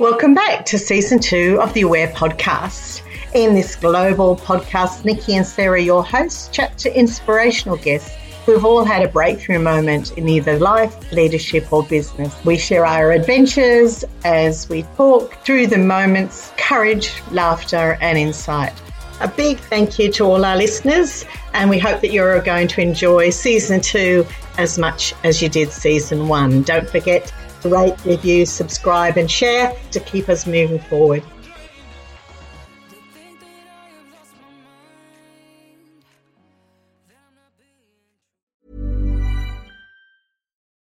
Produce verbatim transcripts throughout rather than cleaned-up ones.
Welcome back to Season two of the Aware Podcast. In this global podcast, Nikki and Sarah, your hosts, chat to inspirational guests who've all had a breakthrough moment in either life, leadership or business. We share our adventures as we talk through the moments, courage, laughter and insight. A big thank you to all our listeners, and we hope that you're going to enjoy Season two as much as you did Season one. Don't forget to rate, review, subscribe and share to keep us moving forward.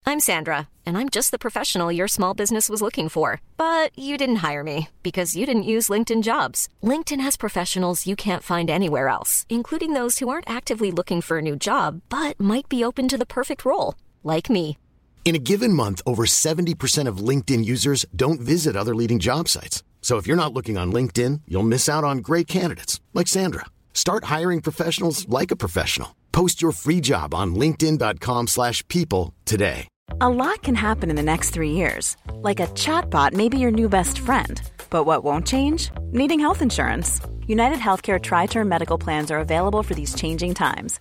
I'm Sandra, and I'm just the professional your small business was looking for. But you didn't hire me because you didn't use LinkedIn Jobs. LinkedIn has professionals you can't find anywhere else, including those who aren't actively looking for a new job, but might be open to the perfect role, like me. In a given month, over seventy percent of LinkedIn users don't visit other leading job sites. So if you're not looking on LinkedIn, you'll miss out on great candidates like Sandra. Start hiring professionals like a professional. Post your free job on linkedin dot com slash people today. A lot can happen in the next three years. Like a chatbot may be your new best friend. But what won't change? Needing health insurance. UnitedHealthcare Tri-Term Medical Plans are available for these changing times.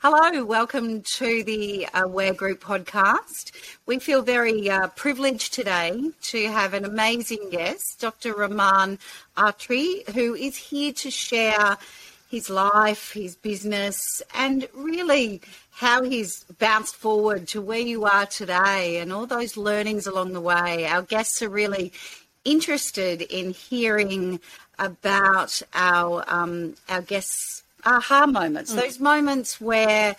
Hello, welcome to the Aware Group podcast. We feel very uh, privileged today to have an amazing guest, Doctor Raman Attri, who is here to share his life, his business, and really how he's bounced forward to where you are today and all those learnings along the way. Our guests are really interested in hearing about our um, our guests' aha moments, mm. those moments where,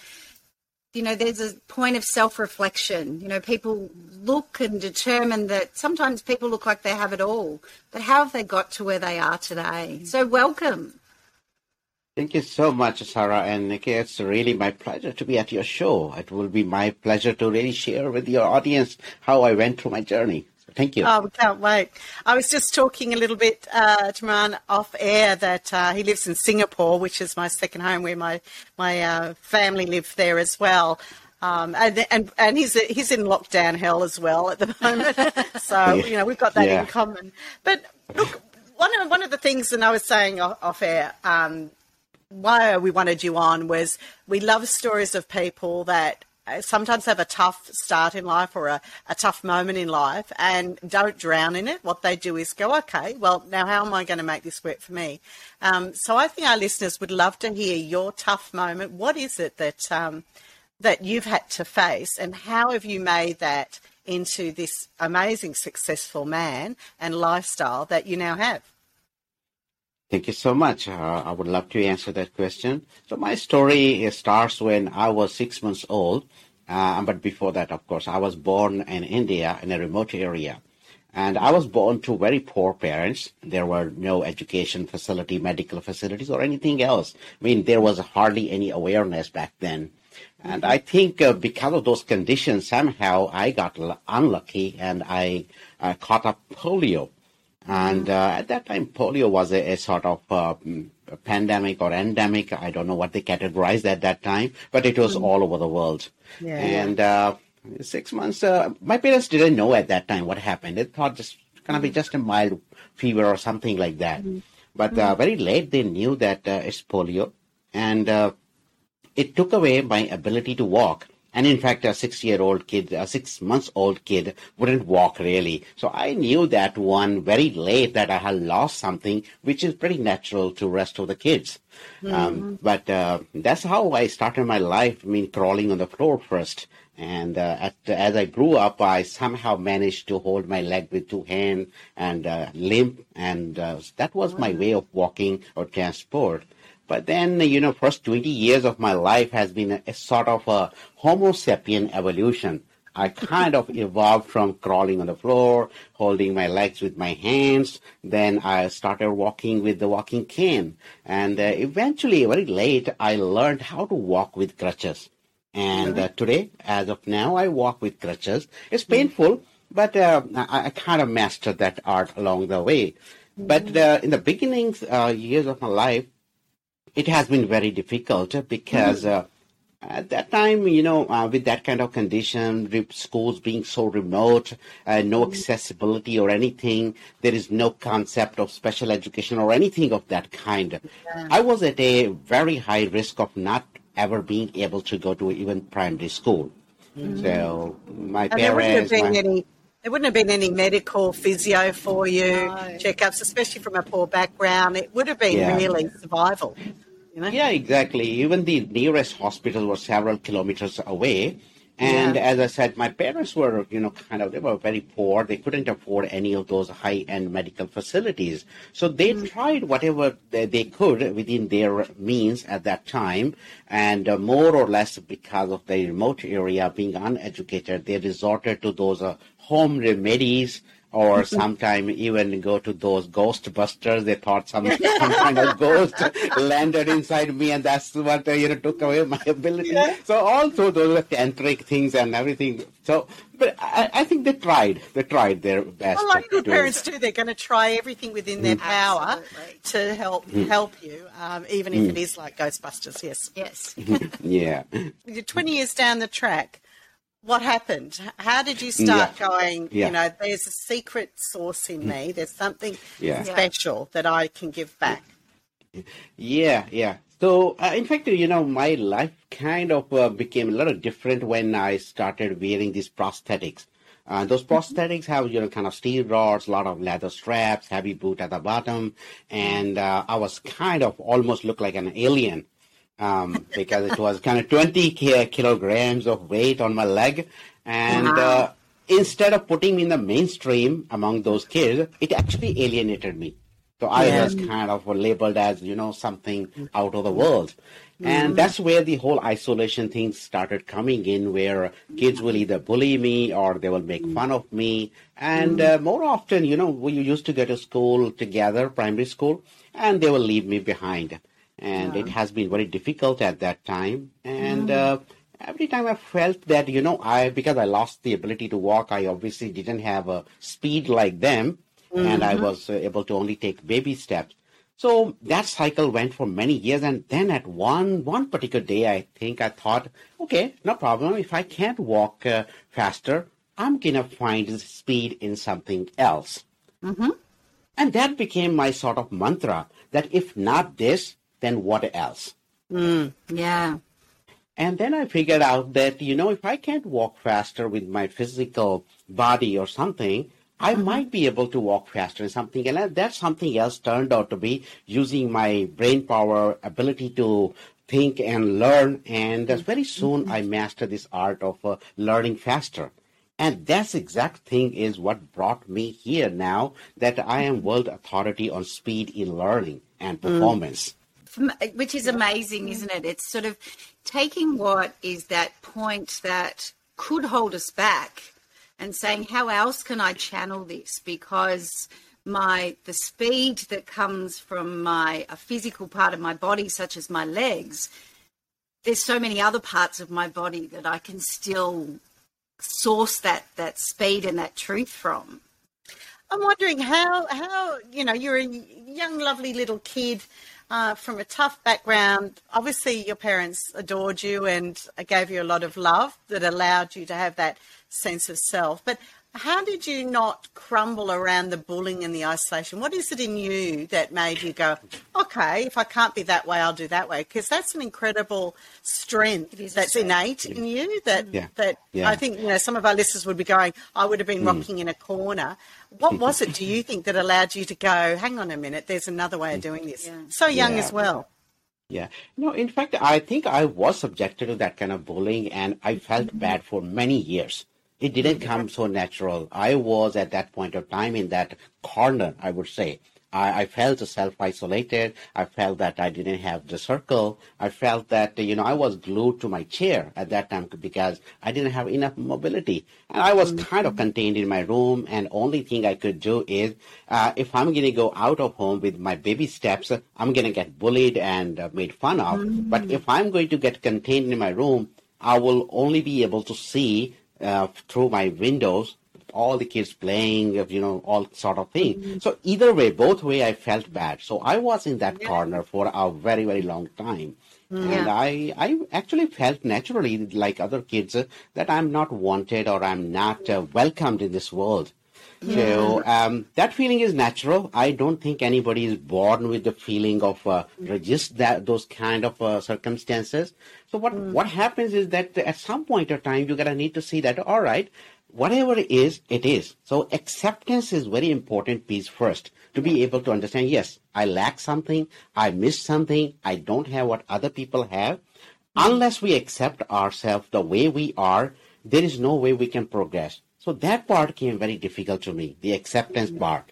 you know, there's a point of self-reflection. You know, people look and determine that sometimes people look like they have it all, but how have they got to where they are today? So welcome. Thank you so much, Sarah and Nikki. It's really my pleasure to be at your show. It will be my pleasure to really share with your audience how I went through my journey. Thank you. Oh, we can't wait. I was just talking a little bit uh, to Raman off air that uh, he lives in Singapore, which is my second home, where my my uh, family live there as well. Um, and and, and he's, he's in lockdown hell as well at the moment. So, yeah. you know, we've got that yeah. in common. But look, one of, one of the things, and I was saying off air, um, why we wanted you on was we love stories of people that sometimes have a tough start in life or a, a tough moment in life and don't drown in it. What they do is go, okay, well, now how am I going to make this work for me? Um, so I think our listeners would love to hear your tough moment. What is it that um, that you've had to face, and how have you made that into this amazing, successful man and lifestyle that you now have? Thank you so much. Uh, I would love to answer that question. So my story starts when I was six months old. Uh, but before that, of course, I was born in India in a remote area. And I was born to very poor parents. There were no education facility, medical facilities or anything else. I mean, there was hardly any awareness back then. And I think uh, because of those conditions, somehow I got unlucky and I uh, caught up polio. And uh, at that time, polio was a, a sort of uh, a pandemic or endemic. I don't know what they categorized at that time, but it was mm. all over the world. Yeah. And uh, six months, uh, my parents didn't know at that time what happened. They thought it's going to be just a mild fever or something like that. Mm. But mm. Uh, very late, they knew that uh, it's polio. And uh, it took away my ability to walk. And in fact, a six-year-old kid, a six-month-old kid wouldn't walk really. So I knew that one very late that I had lost something, which is pretty natural to rest of the kids. Mm-hmm. Um, but uh, that's how I started my life, I mean, crawling on the floor first. And uh, at, as I grew up, I somehow managed to hold my leg with two hands and uh, limp. And uh, that was wow. my way of walking or transport. But then, you know, first twenty years of my life has been a, a sort of a Homo sapien evolution. I kind of evolved from crawling on the floor, holding my legs with my hands. Then I started walking with the walking cane. And uh, eventually, very late, I learned how to walk with crutches. And uh, today, as of now, I walk with crutches. It's painful, but uh, I, I kind of mastered that art along the way. But uh, in the beginning uh, years of my life, it has been very difficult because uh, at that time, you know, uh, with that kind of condition, re- schools being so remote, uh, no accessibility or anything, there is no concept of special education or anything of that kind. Yeah. I was at a very high risk of not ever being able to go to even primary school. Mm-hmm. So my and parents... There wouldn't, have been my... any, there wouldn't have been any medical physio for you, no. checkups, especially from a poor background. It would have been yeah. really survival. You know? Yeah, exactly. Even the nearest hospital was several kilometers away. And yeah. as I said, my parents were, you know, kind of, they were very poor. They couldn't afford any of those high-end medical facilities. So they mm. tried whatever they, they could within their means at that time. And uh, more or less because of the remote area being uneducated, they resorted to those uh, home remedies or sometime even go to those ghostbusters. They thought some, some kind of ghost landed inside me, and that's what, you know, took away my ability. Yeah. So all through those tantric things and everything. So, but I, I think they tried. They tried their best. Well, like good parents do, they're going to try everything within mm. their power Absolutely. to help mm. help you, um, even if mm. it is like Ghostbusters, yes. Yes. yeah. You're twenty years down the track. What happened? How did you start yeah. going, yeah. you know, there's a secret sauce in me. There's something yeah. special that I can give back. Yeah, yeah. So, uh, in fact, you know, my life kind of uh, became a little different when I started wearing these prosthetics. Uh, those prosthetics have, you know, kind of steel rods, a lot of leather straps, heavy boot at the bottom. And uh, I was kind of almost looked like an alien. Um, because it was kind of twenty kilograms of weight on my leg. And wow. uh, instead of putting me in the mainstream among those kids, it actually alienated me. So I yeah. was kind of labeled as, you know, something out of the world. Mm-hmm. And that's where the whole isolation thing started coming in, where kids will either bully me or they will make mm-hmm. fun of me. And mm-hmm. uh, more often, you know, we used to go to school together, primary school, and they will leave me behind. And yeah. it has been very difficult at that time. And yeah. uh, every time I felt that, you know, I because I lost the ability to walk, I obviously didn't have a speed like them. Mm-hmm. And I was able to only take baby steps. So that cycle went for many years. And then at one one particular day, I think I thought, okay, no problem. If I can't walk uh, faster, I'm going to find speed in something else. Mm-hmm. And that became my sort of mantra that if not this, then what else? Mm, yeah. And then I figured out that, you know, if I can't walk faster with my physical body or something, I mm-hmm. might be able to walk faster in something. And that something else turned out to be using my brain power, ability to think and learn. And very soon mm-hmm. I mastered this art of uh, learning faster. And that's exact thing is what brought me here now that I am world authority on speed in learning and performance. Mm. Which is amazing, isn't it? It's sort of taking what is that point that could hold us back and saying, how else can I channel this? Because my the speed that comes from my a physical part of my body, such as my legs, there's so many other parts of my body that I can still source that, that speed and that truth from. I'm wondering how, how you know, you're a young, lovely little kid, Uh, from a tough background. Obviously your parents adored you and gave you a lot of love that allowed you to have that sense of self. But How did you not crumble around the bullying and the isolation? What is it in you that made you go, okay, if I can't be that way, I'll do that way? Because that's an incredible strength that's strength. innate yeah. in you that yeah. that yeah. I think, you know, some of our listeners would be going, I would have been mm. rocking in a corner. What was it, do you think, that allowed you to go, hang on a minute, there's another way of doing this? Yeah. So young yeah. as well. Yeah. No, in fact, I think I was subjected to that kind of bullying, and I felt bad for many years. It didn't come so natural. I was at that point of time in that corner, I would say. I, I felt self-isolated. I felt that I didn't have the circle. I felt that, you know, I was glued to my chair at that time because I didn't have enough mobility. And I was mm-hmm. kind of contained in my room, and only thing I could do is uh, if I'm going to go out of home with my baby steps, I'm going to get bullied and uh, made fun of. Mm-hmm. But if I'm going to get contained in my room, I will only be able to see Uh, through my windows, all the kids playing, you know, all sort of thing. Mm-hmm. So either way, both way, I felt bad. So I was in that yeah. corner for a very, very long time. Mm-hmm. And yeah. I, I actually felt naturally, like other kids, uh, that I'm not wanted or I'm not uh, welcomed in this world. Yeah. So um, that feeling is natural. I don't think anybody is born with the feeling of uh, resist that those kind of uh, circumstances. So what, mm. what happens is that at some point of time, you're going to need to see that, all right, whatever it is, it is. So acceptance is very important piece first, to be able to understand, yes, I lack something, I miss something, I don't have what other people have. Mm. Unless we accept ourselves the way we are, there is no way we can progress. So that part came very difficult to me, the acceptance part.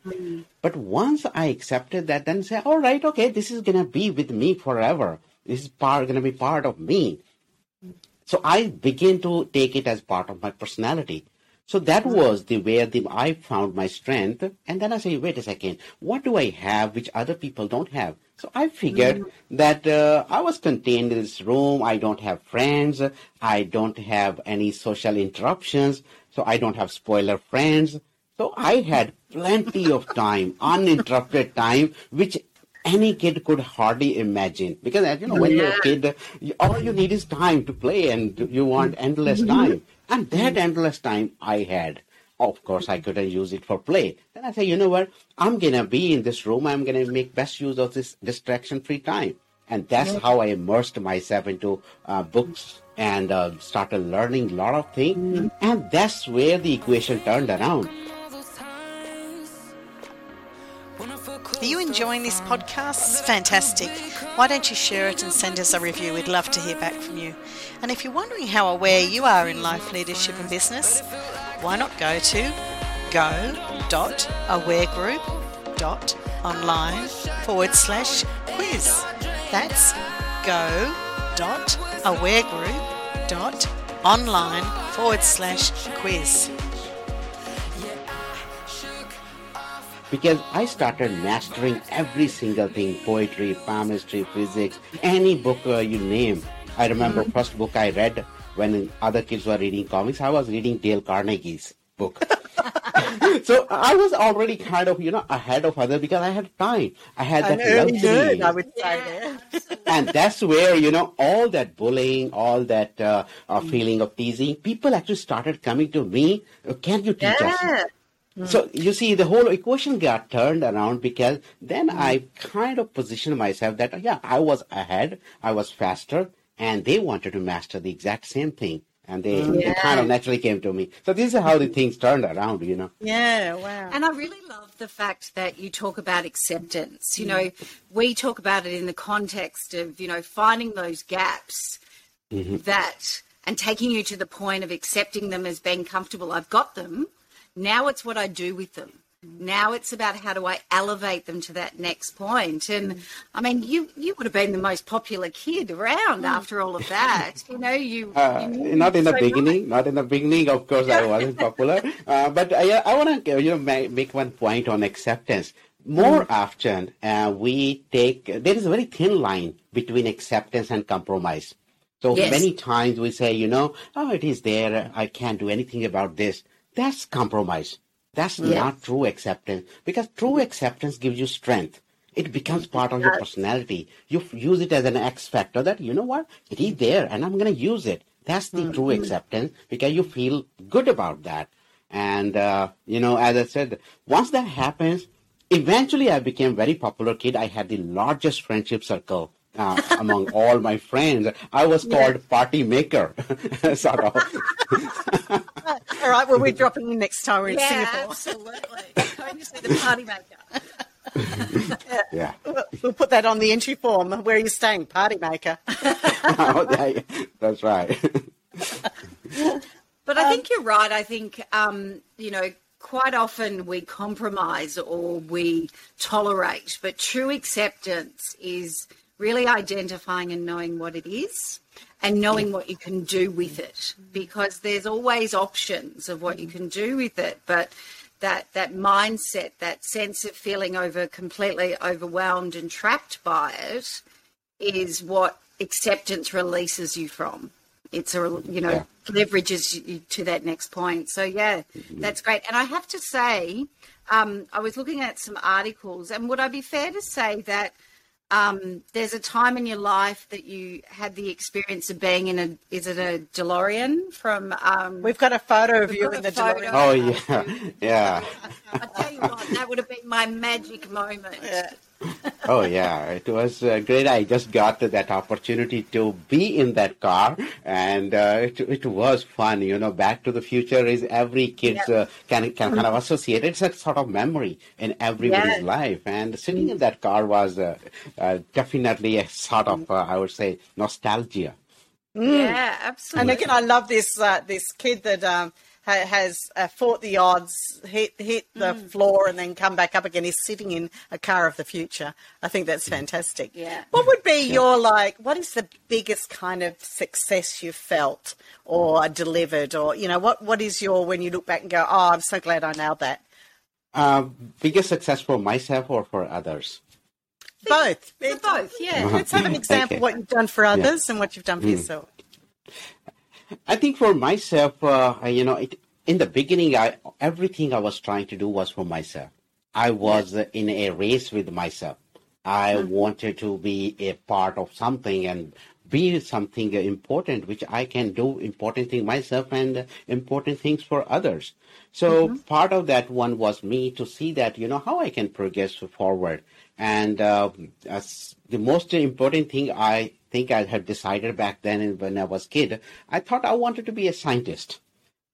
But once I accepted that, then say, all right, okay, this is going to be with me forever. This is part going to be part of me. So I begin to take it as part of my personality. So that was the where the, I found my strength. And then I say, wait a second, what do I have which other people don't have? So I figured that uh, I was contained in this room. I don't have friends. I don't have any social interruptions. So I don't have spoiler friends. So I had plenty of time, uninterrupted time, which any kid could hardly imagine. Because, you know, when yeah. you're a kid, all you need is time to play and you want endless time. And that endless time I had. Of course, I couldn't use it for play. Then I say, you know what, I'm going to be in this room. I'm going to make best use of this distraction-free time. And that's how I immersed myself into uh, books and uh, started learning a lot of things. Mm-hmm. And that's where the equation turned around. Are you enjoying this podcast? It's fantastic. Why don't you share it and send us a review? We'd love to hear back from you. And if you're wondering how aware you are in life, leadership and business, why not go to go.awaregroup.online forward slash quiz. That's go.awaregroup.online forward slash quiz. Because I started mastering every single thing, poetry, palmistry, physics, any book uh, you name. I remember mm. first book I read when other kids were reading comics, I was reading Dale Carnegie's book. So I was already kind of, you know, ahead of others because I had time. I had that luxury. Good, I would say that. And that's where, you know, all that bullying, all that uh, uh, feeling of teasing, people actually started coming to me. Can you teach yeah. us? Mm. So you see, the whole equation got turned around because then mm. I kind of positioned myself that, yeah, I was ahead, I was faster, and they wanted to master the exact same thing. And they, yeah. they kind of naturally came to me. So this is how the things turned around, you know. Yeah, wow. And I really love the fact that you talk about acceptance. You mm. know, we talk about it in the context of, you know, finding those gaps mm-hmm. that and taking you to the point of accepting them as being comfortable. I've got them. Now it's what I do with them. Now it's about how do I elevate them to that next point. And mm. I mean, you, you would have been the most popular kid around mm. after all of that. You know, you, uh, you not in the so beginning, much. not in the beginning. Of course, I wasn't popular. Uh, but I, I want to you know make one point on acceptance. More mm. often, uh, we take there is a very thin line between acceptance and compromise. So yes. many times we say, you know, oh, it is there. I can't do anything about this. That's compromise. That's yes. not true acceptance, because true acceptance gives you strength. It becomes part of your personality. You use it as an X factor that, you know what, it is there and I'm going to use it. That's the mm-hmm. true acceptance because you feel good about that. And, uh, you know, as I said, once that happens, eventually I became a very popular kid. I had the largest friendship circle uh, among all my friends. I was called yeah. party maker, sort of. All right, well, we're dropping you next time we're in yeah, Singapore. Absolutely. I used to be the party maker. yeah. yeah, we'll put that on the entry form. Where are you staying? Party maker. oh, yeah, that's right. But I um, think you're right. I think, um, you know, quite often we compromise or we tolerate, but true acceptance is really identifying and knowing what it is and knowing what you can do with it, because there's always options of what you can do with it. But that that mindset, that sense of feeling over completely overwhelmed and trapped by it is what acceptance releases you from. It's a, you know, yeah. leverages you to that next point. So, yeah, that's great. And I have to say, um, I was looking at some articles, and would I be fair to say that um, there's a time in your life that you had the experience of being in a, is it a DeLorean from? Um, We've got a photo of you in the DeLorean. Oh, yeah, yeah. I tell you what, that would have been my magic moment. Yeah. oh, yeah, it was uh, great. I just got that opportunity to be in that car, and uh, it, it was fun. You know, Back to the Future is every kid's yeah. uh, can, can kind of associate. It's a sort of memory in everybody's yeah. life. And sitting in that car was uh, uh, definitely a sort of, uh, I would say, nostalgia. Mm. Yeah, absolutely. And again, I love this, uh, this kid that... Um, has uh, fought the odds, hit hit the mm. floor, and then come back up again. He's sitting in a car of the future. I think that's fantastic. Yeah. What would be yeah. your, like, what is the biggest kind of success you felt or delivered, or, you know, what, what is your, when you look back and go, oh, I'm so glad I nailed that? Uh, biggest success for myself or for others? Both. For both, yeah. Let's have an example okay. of what you've done for others yeah. and what you've done for mm. yourself. I think for myself, uh, you know, it, in the beginning, I, everything I was trying to do was for myself. I was yeah. in a race with myself. I mm-hmm. wanted to be a part of something and be something important, which I can do important things myself and important things for others. So mm-hmm. part of that one was me to see that, you know, how I can progress forward. And uh, as the most important thing I think I had decided back then when I was a kid, I thought I wanted to be a scientist.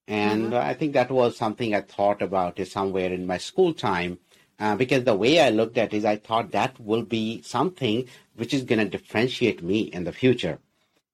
And mm-hmm. I think that was something I thought about somewhere in my school time, uh, because the way I looked at it is I thought that will be something which is going to differentiate me in the future.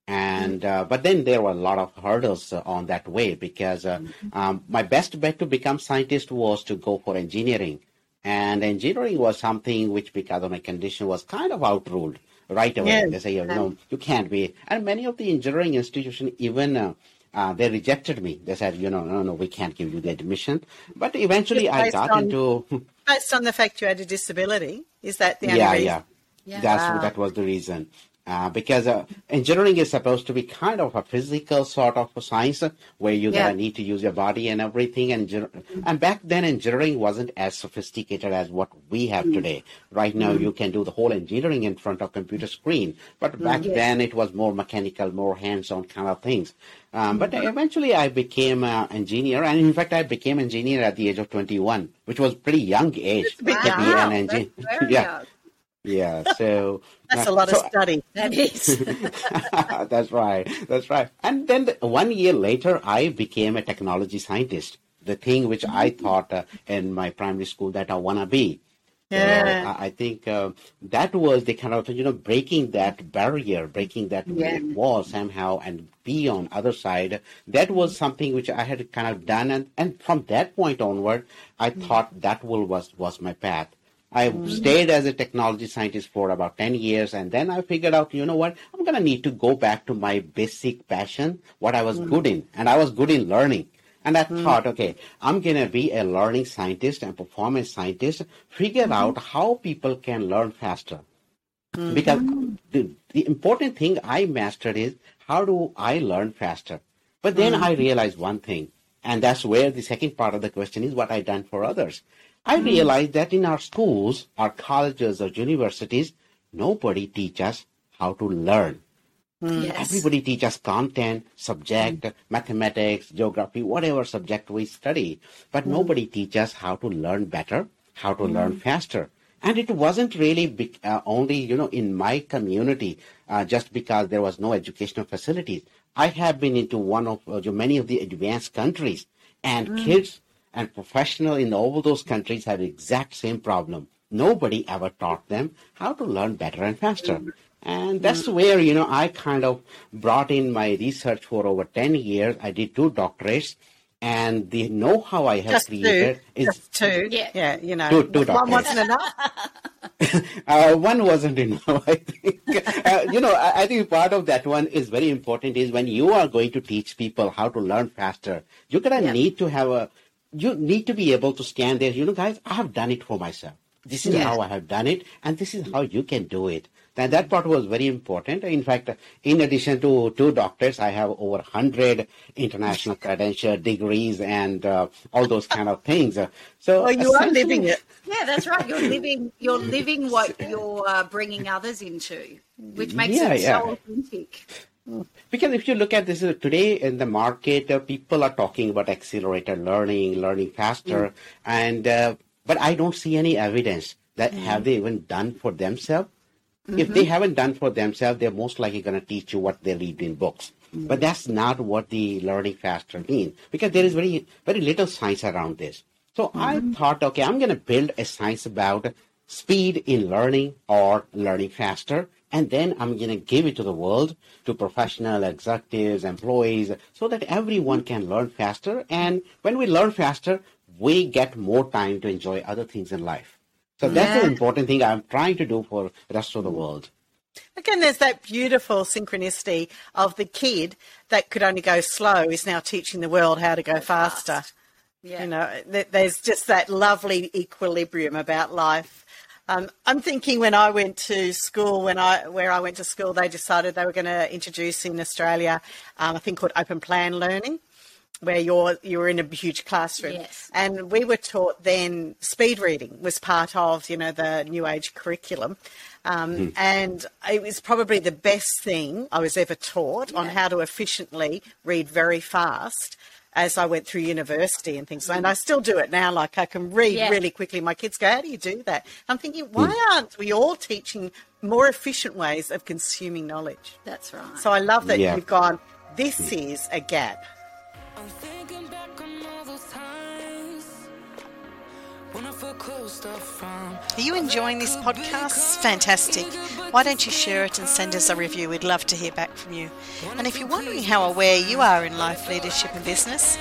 And uh, but then there were a lot of hurdles uh, on that way, because uh, mm-hmm. um, my best bet to become scientist was to go for engineering. And engineering was something which, because of my condition, was kind of outruled right away. Yes. They say, you know, you can't be. And many of the engineering institutions, even uh, uh, they rejected me. They said, you know, no, no, we can't give you the admission. But eventually I got on, into... Based on the fact you had a disability, is that the only yeah, reason? Yeah, yeah. That's, wow. That was the reason. Uh, because uh, engineering is supposed to be kind of a physical sort of science where you yeah. need to use your body and everything. And and back then, engineering wasn't as sophisticated as what we have mm. today. Right now, mm. you can do the whole engineering in front of computer screen. But back yes. then, it was more mechanical, more hands-on kind of things. Um, but eventually, I became an engineer. And in fact, I became an engineer at the age of twenty-one, which was pretty young age. Wow. To be an engineer. That's very yeah. young. Yeah, so that's uh, a lot so, of study. That is. that's right. That's right. And then the, one year later, I became a technology scientist, the thing which I thought uh, in my primary school that I want to be. Yeah. So I, I think uh, that was the kind of, you know, breaking that barrier, breaking that yeah. wall somehow and be on other side. That was something which I had kind of done. And, and from that point onward, I mm. thought that will was, was my path. I stayed as a technology scientist for about ten years, and then I figured out, you know what, I'm going to need to go back to my basic passion, what I was mm. good in. And I was good in learning. And I mm. thought, okay, I'm going to be a learning scientist and performance scientist, figure mm. out how people can learn faster. Mm. Because the, the important thing I mastered is how do I learn faster? But then mm. I realized one thing, and that's where the second part of the question is what I've done for others. I realized that in our schools, our colleges or universities, nobody teaches us how to learn. Mm, yes. Everybody teaches content, subject, mm. mathematics, geography, whatever subject we study. But mm. nobody teaches how to learn better, how to mm. learn faster. And it wasn't really be- uh, only, you know, in my community, uh, just because there was no educational facilities. I have been into one of uh, many of the advanced countries, and mm. kids and professionals in all those countries have the exact same problem. Nobody ever taught them how to learn better and faster. Mm. And that's mm. where, you know, I kind of brought in my research for over ten years. I did two doctorates. And the know-how I have just created two. is just two. Yeah. yeah, you know, two, two one wasn't enough. uh, one wasn't enough, I think. uh, you know, I, I think part of that one is very important is when you are going to teach people how to learn faster, you're going to yeah. need to have a, you need to be able to stand there. You know, guys, I have done it for myself. This is yeah. how I have done it. And this is how you can do it. And that part was very important. In fact, in addition to two doctorates, I have over one hundred international credential degrees and uh, all those kind of things. So well, you are living it. Yeah, that's right. You're living. You're living what you're uh, bringing others into, which makes yeah, it yeah. so authentic. Because if you look at this uh, today in the market, uh, people are talking about accelerated learning, learning faster, mm. and uh, but I don't see any evidence that mm. have they even done for themselves. Mm-hmm. If they haven't done for themselves, they're most likely going to teach you what they read in books. Mm-hmm. But that's not what the learning faster means, because there is very, very little science around this. So mm-hmm. I thought, okay, I'm going to build a science about speed in learning or learning faster. And then I'm going to give it to the world, to professional executives, employees, so that everyone can learn faster. And when we learn faster, we get more time to enjoy other things in life. So that's yeah. the important thing I'm trying to do for the rest of the world. Again, there's that beautiful synchronicity of the kid that could only go slow is now teaching the world how to go faster. Fast. Yeah. You know, there's just that lovely equilibrium about life. Um, I'm thinking when I went to school, when I where I went to school, they decided they were going to introduce in Australia um, a thing called open plan learning, where you're you're in a huge classroom. Yes. And we were taught then speed reading was part of, you know, the New Age curriculum. Um, mm. And it was probably the best thing I was ever taught yeah. on how to efficiently read very fast as I went through university and things. Mm. And I still do it now, like I can read yeah. really quickly. My kids go, how do you do that? I'm thinking, why mm. aren't we all teaching more efficient ways of consuming knowledge? That's right. So I love that yeah. you've gone, this mm. is a gap. I'm thinking back on all those times when I felt closed off from. Are you enjoying this podcast? Fantastic. Why don't you share it and send us a review? We'd love to hear back from you. And if you're wondering how aware you are in life, leadership and business,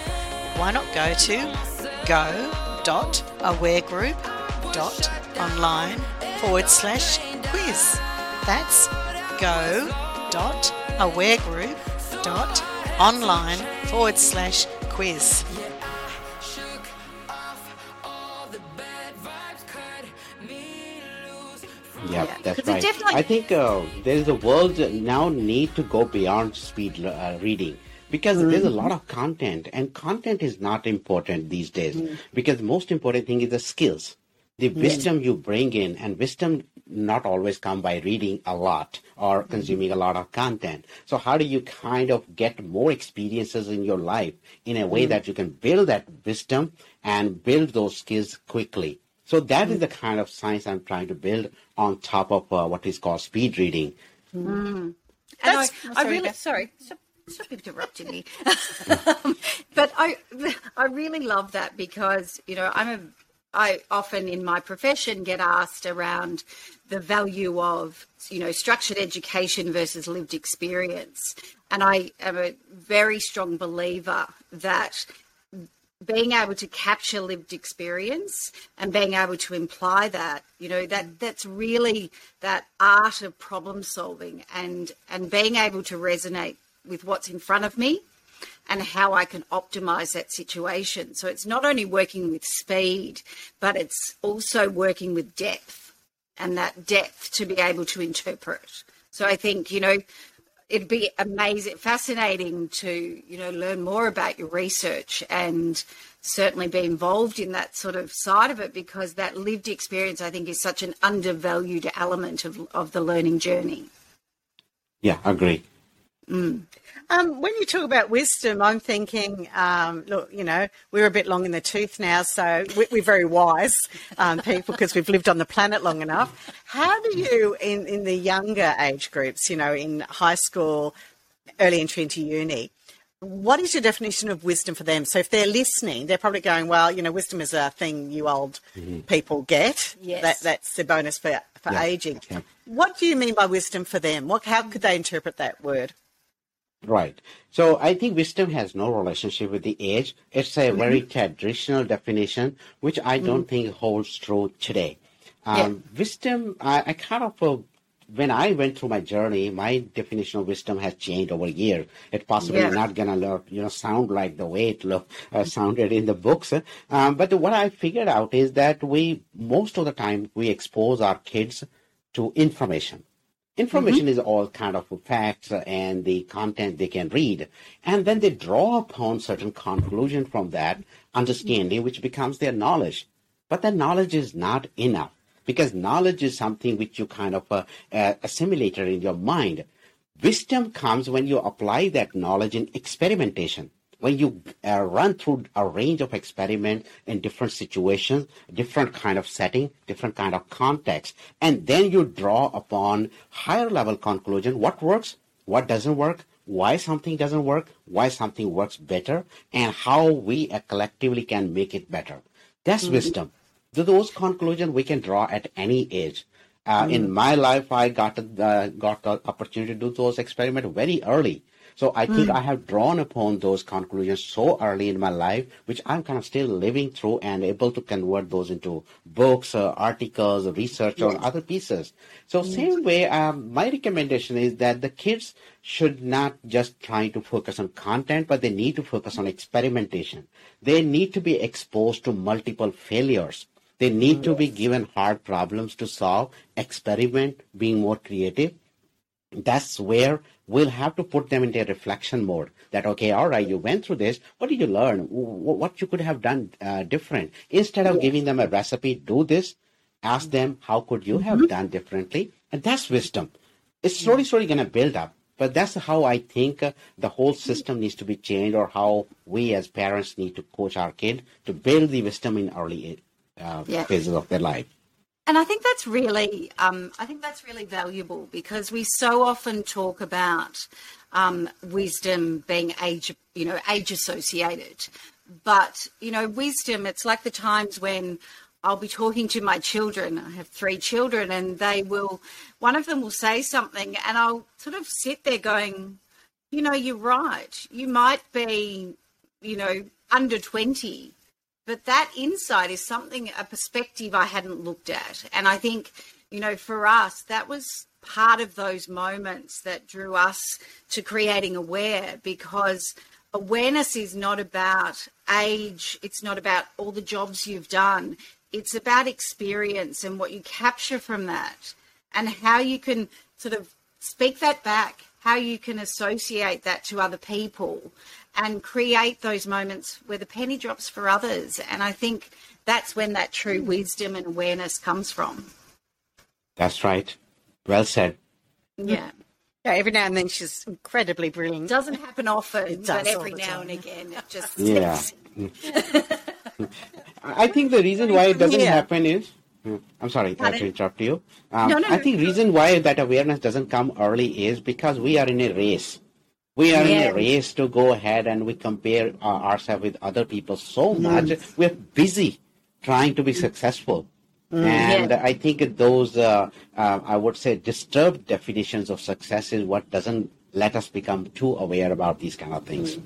why not go to go.awaregroup.online forward slash quiz. That's go.awaregroup.online forward slash quiz. Yeah, that's right. Definitely... I think uh, there is a world now need to go beyond speed uh, reading, because mm. there's a lot of content, and content is not important these days mm. because the most important thing is the skills. The wisdom mm. you bring in, and wisdom not always come by reading a lot or consuming mm. a lot of content. So how do you kind of get more experiences in your life in a way mm. that you can build that wisdom and build those skills quickly? So that mm. is the kind of science I'm trying to build on top of uh, what is called speed reading. Mm. That's, and I, I really, sorry, stop, stop interrupting me. um, but I, I really love that, because, you know, I'm a, I often in my profession get asked around the value of, you know, structured education versus lived experience. And I am a very strong believer that being able to capture lived experience and being able to imply that, you know, that that's really that art of problem solving and, and being able to resonate with what's in front of me and how I can optimize that situation. So it's not only working with speed, but it's also working with depth, and that depth to be able to interpret. So I think, you know, it'd be amazing, fascinating to, you know, learn more about your research and certainly be involved in that sort of side of it, because that lived experience, I think, is such an undervalued element of, of the learning journey. Yeah, I agree. Mm. Um, when you talk about wisdom, I'm thinking, um, look, you know, we're a bit long in the tooth now, so we're very wise um, people because we've lived on the planet long enough. How do you, in, in the younger age groups, you know, in high school, early entry into uni, what is your definition of wisdom for them? So if they're listening, they're probably going, well, you know, wisdom is a thing you old mm-hmm. people get. Yes. That, that's the bonus for, for yeah. aging. Okay. What do you mean by wisdom for them? What, how could they interpret that word? Right. So I think wisdom has no relationship with the age. It's a mm-hmm. very traditional definition, which I don't mm-hmm. think holds true today. Um, yeah. Wisdom, I, I kind of, uh, when I went through my journey, my definition of wisdom has changed over years. It's possibly yeah. not going to, you know, sound like the way it lo- uh, sounded in the books. Um, but what I figured out is that we, most of the time, we expose our kids to information. Information mm-hmm. is all kind of facts and the content they can read. And then they draw upon certain conclusion from that understanding, which becomes their knowledge. But that knowledge is not enough because knowledge is something which you kind of uh, uh, assimilated in your mind. Wisdom comes when you apply that knowledge in experimentation. When you uh, run through a range of experiments in different situations, different kind of setting, different kind of context, and then you draw upon higher level conclusion, what works, what doesn't work, why something doesn't work, why something works better, and how we uh, collectively can make it better. That's mm-hmm. wisdom. Those conclusions we can draw at any age. Uh, mm-hmm. In my life, I got, uh, got the opportunity to do those experiments very early. So I think mm. I have drawn upon those conclusions so early in my life, which I'm kind of still living through and able to convert those into books, uh, articles, research, yes. or other pieces. So yes. same way, um, my recommendation is that the kids should not just try to focus on content, but they need to focus on experimentation. They need to be exposed to multiple failures. They need yes. to be given hard problems to solve, experiment, being more creative. That's where we'll have to put them into a reflection mode that, okay, all right, you went through this. What did you learn? What you could have done uh, different? Instead of yes. giving them a recipe, do this, ask them, how could you have mm-hmm. done differently? And that's wisdom. It's slowly, slowly going to build up. But that's how I think uh, the whole system needs to be changed or how we as parents need to coach our kid to build the wisdom in early uh, yeah. phases of their life. And I think that's really, um, I think that's really valuable because we so often talk about um, wisdom being age, you know, age associated. But you know, wisdom, it's like the times when I'll be talking to my children. I have three children, and they will, one of them will say something, and I'll sort of sit there going, you know, you're right. You might be, you know, under twenty. But that insight is something, a perspective I hadn't looked at. And I think, you know, for us, that was part of those moments that drew us to creating Aware, because awareness is not about age. It's not about all the jobs you've done. It's about experience and what you capture from that and how you can sort of speak that back, how you can associate that to other people and create those moments where the penny drops for others. And I think that's when that true wisdom and awareness comes from. That's right. Well said. Yeah. Yeah, every now and then she's incredibly brilliant. Doesn't happen often, but every now and again it just yeah. I think the reason why it doesn't yeah. happen is, I'm sorry I had to interrupt you. Um, no, no, I think no. reason why that awareness doesn't come early is because we are in a race. We are yeah. in a race to go ahead and we compare uh, ourselves with other people so much. Mm. We're busy trying to be successful. Mm, and yeah. I think those, uh, uh, I would say, disturbed definitions of success is what doesn't let us become too aware about these kind of things. Mm.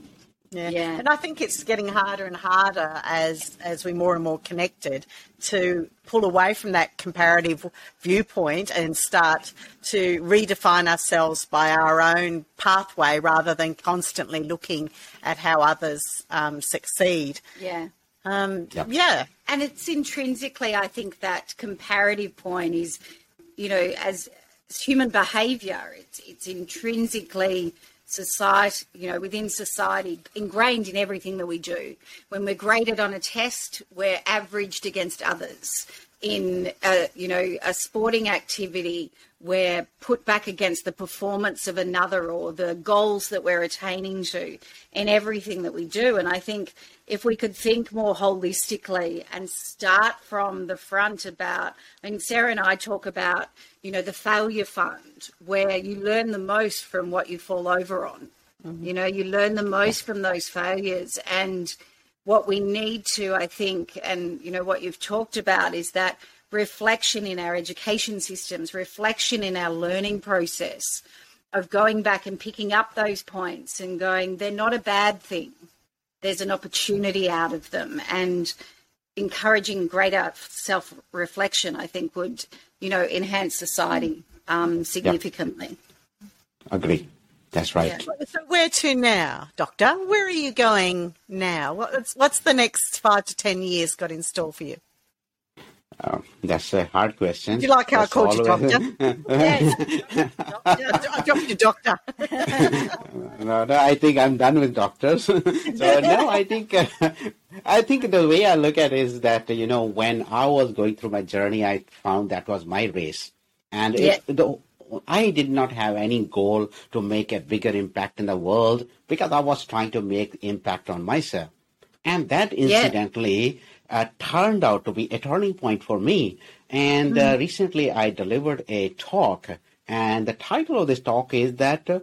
Yeah. yeah, and I think it's getting harder and harder as, as we're more and more connected to pull away from that comparative viewpoint and start to redefine ourselves by our own pathway rather than constantly looking at how others um, succeed. Yeah. Um, yep. Yeah. And it's intrinsically, I think, that comparative point is, you know, as, as human behaviour, it's, it's intrinsically society, you know, within society, ingrained in everything that we do. When we're graded on a test, we're averaged against others. in a, you know, a sporting activity we're put back against the performance of another or the goals that we're attaining to in everything that we do. And I think if we could think more holistically and start from the front about, I mean, Sarah and I talk about, you know, the failure fund, where you learn the most from what you fall over on. Mm-hmm. You know, you learn the most from those failures. And what we need to, I think, and, you know, what you've talked about is that reflection in our education systems, reflection in our learning process of going back and picking up those points and going, they're not a bad thing. There's an opportunity out of them, and encouraging greater self-reflection, I think, would, you know, enhance society um, significantly. Yep. Agree. That's right. Yeah. So where to now, Doctor? Where are you going now? What's, what's the next five to ten years got in store for you? Oh, that's a hard question. Do you like how that's I called you Doctor? Yes. I dropped you Doctor. no, no, I think I'm done with doctors. so no, I think uh, I think the way I look at it is that, you know, when I was going through my journey, I found that was my race. And yeah. it, the, I did not have any goal to make a bigger impact in the world because I was trying to make impact on myself. And that incidentally... Yeah. Uh, turned out to be a turning point for me. And mm. uh, recently I delivered a talk, and the title of this talk is that uh,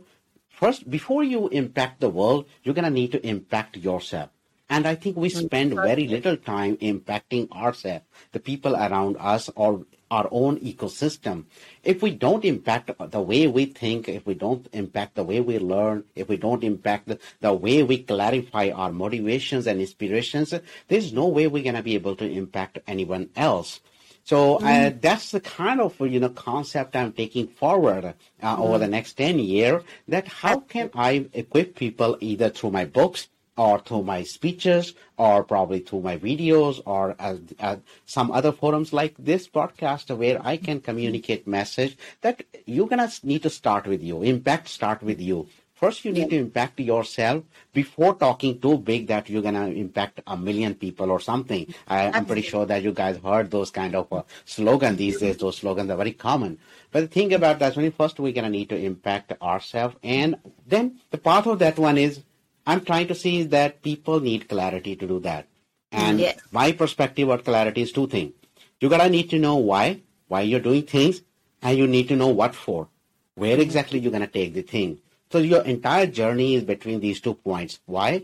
first, before you impact the world, you're going to need to impact yourself. And I think we spend very little time impacting ourselves, the people around us, or our own ecosystem. If we don't impact the way we think, if we don't impact the way we learn, if we don't impact the, the way we clarify our motivations and inspirations, there's no way we're going to be able to impact anyone else. So uh, that's the kind of, you know, concept I'm taking forward uh, mm. over the next ten years, that how can I equip people either through my books, or through my speeches, or probably through my videos, or uh, uh, some other forums like this podcast, where I can communicate message that you're going to need to start with you. Impact start with you. First, you need to impact yourself before talking too big that you're going to impact a million people or something. I, I'm pretty sure that you guys heard those kind of uh, slogans these days. Those slogans are very common. But the thing about that, when first we're going to need to impact ourselves. And then the part of that one is, I'm trying to see that people need clarity to do that. And yes. my perspective of clarity is two things. You got to need to know why, why you're doing things, and you need to know what for, where exactly you're going to take the thing. So your entire journey is between these two points, why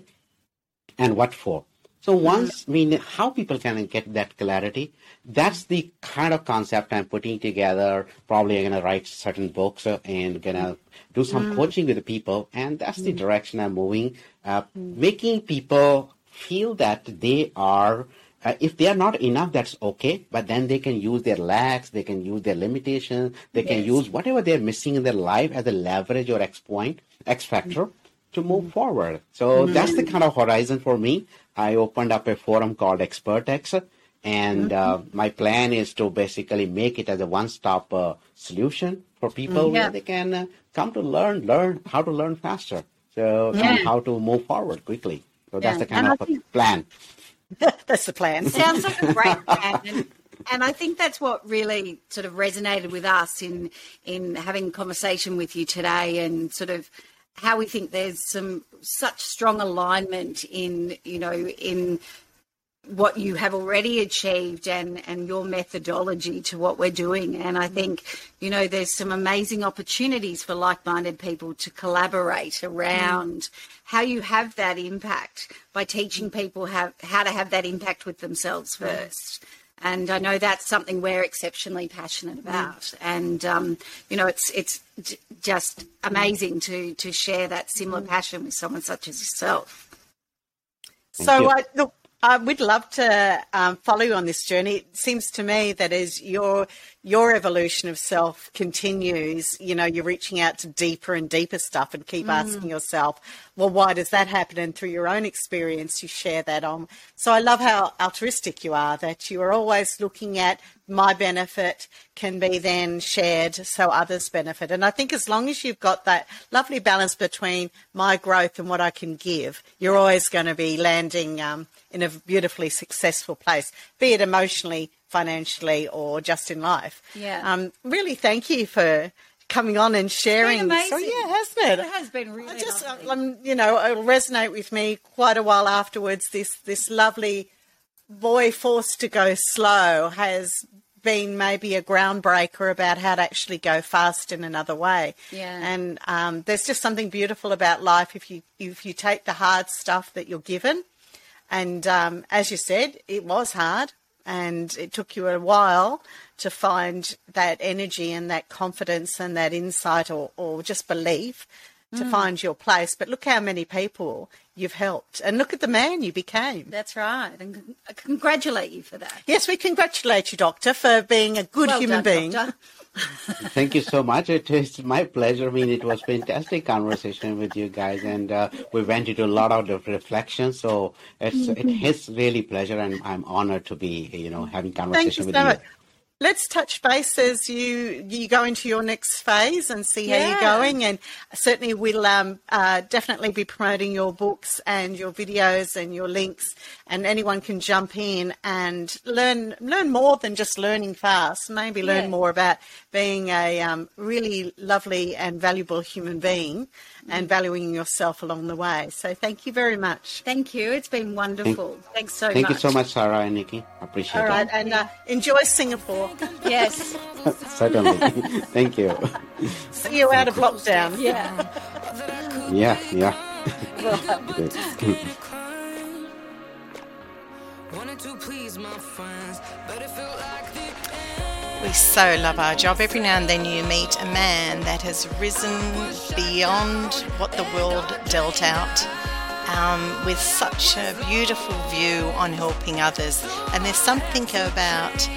and what for. So once we know how people can get that clarity, that's the kind of concept I'm putting together. Probably I'm going to write certain books and going to do some mm. coaching with the people. And that's mm. the direction I'm moving, uh, mm. making people feel that they are, uh, if they are not enough, that's okay. But then they can use their lacks, they can use their limitations, they yes. can use whatever they're missing in their life as a leverage or X point, X factor. Mm. to move forward. So mm-hmm. that's the kind of horizon for me. I opened up a forum called ExpertEx, and mm-hmm. uh, my plan is to basically make it as a one-stop uh, solution for people yeah. where they can uh, come to learn, learn how to learn faster, so yeah. and how to move forward quickly. So that's yeah. the kind and of think, plan. That's the plan. It sounds like a great plan. And, and I think that's what really sort of resonated with us in in having conversation with you today, and sort of how we think there's some such strong alignment in, you know, in what you have already achieved and, and your methodology to what we're doing. And I think, you know, there's some amazing opportunities for like-minded people to collaborate around mm. how you have that impact by teaching people how, how to have that impact with themselves first. And I know that's something we're exceptionally passionate about. And, um, you know, it's it's j- just amazing to to share that similar passion with someone such as yourself. Thank so, you. uh, look, I would love to um, follow you on this journey. It seems to me that as your your evolution of self continues, you know, you're reaching out to deeper and deeper stuff, and keep mm. asking yourself, well, why does that happen? And through your own experience, you share that on. So I love how altruistic you are, that you are always looking at my benefit can be then shared so others benefit. And I think as long as you've got that lovely balance between my growth and what I can give, you're always going to be landing um, in a beautifully successful place, be it emotionally, financially or just in life. Yeah. Um, really, thank you for coming on and sharing. It's been amazing. So, yeah, hasn't it? It has been really I just, lovely. Um, you know, it'll resonate with me quite a while afterwards. This this lovely boy forced to go slow has been maybe a groundbreaker about how to actually go fast in another way. Yeah. And um, there's just something beautiful about life if you if you take the hard stuff that you're given. And um, as you said, it was hard and it took you a while to find that energy and that confidence and that insight or, or just belief to mm. find your place. But look how many people you've helped and look at the man you became. That's right. And I congratulate you for that. Yes, we congratulate you, Doctor, for being a good well human done, being. Doctor. Thank you so much. It is my pleasure. I mean, it was fantastic conversation with you guys, and uh, we went into a lot of reflection. So it's mm-hmm. it is really pleasure, and I'm honored to be, you know, having conversation with you. Let's touch base as you, you go into your next phase and see yeah. how you're going. And certainly we'll um, uh, definitely be promoting your books and your videos and your links, and anyone can jump in and learn learn more than just learning fast, maybe learn yeah. more about being a um, really lovely and valuable human being mm-hmm. and valuing yourself along the way. So thank you very much. Thank you. It's been wonderful. Thank, Thanks so thank much. Thank you so much, Sarah and Nikki. I appreciate it. All right, that. and uh, enjoy Singapore. Yes. Certainly. Thank you. See you out of lockdown. Yeah. Yeah, yeah. We so love our job. Every now and then you meet a man that has risen beyond what the world dealt out. Um, with such a beautiful view on helping others. And there's something about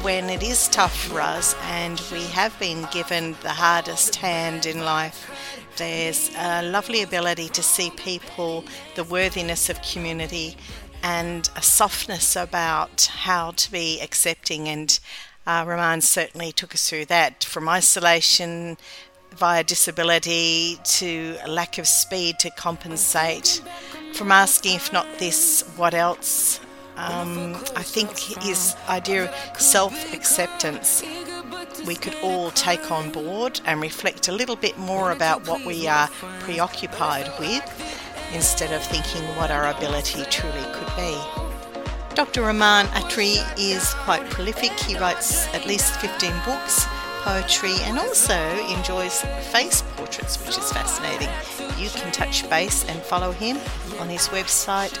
when it is tough for us and we have been given the hardest hand in life, there's a lovely ability to see people, the worthiness of community, and a softness about how to be accepting. And uh, Raman certainly took us through that, from isolation via disability to a lack of speed to compensate, from asking if not this, what else. Um, I think his idea of self-acceptance we could all take on board and reflect a little bit more about what we are preoccupied with instead of thinking what our ability truly could be. Doctor Raman Attri is quite prolific. He writes at least fifteen books, poetry, and also enjoys face portraits, which is fascinating. You can touch base and follow him on his website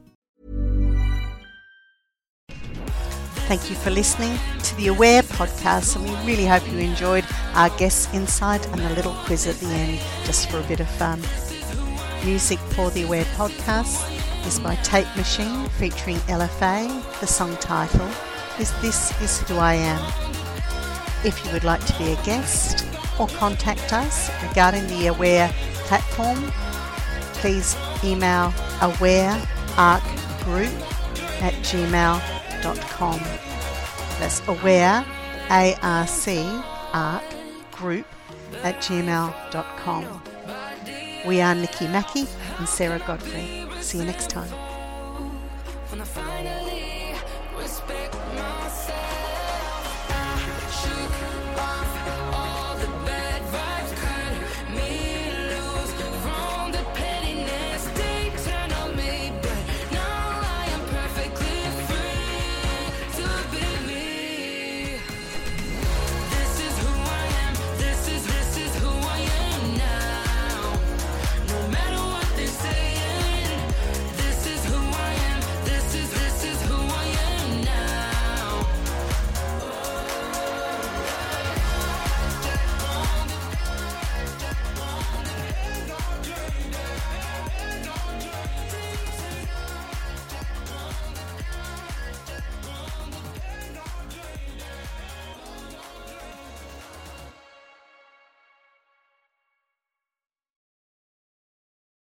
Thank you for listening to the Aware Podcast, and we really hope you enjoyed our guest's insight and a little quiz at the end just for a bit of fun. Music for the Aware Podcast is by Tate Machine featuring Ella Faye. The song title is This Is Who I Am. If you would like to be a guest or contact us regarding the Aware platform, please email aware arc group at gmail dot com. That's aware, A R C, arc, group at gmail dot com. We are Nikki Mackey and Sarah Godfrey. See you next time.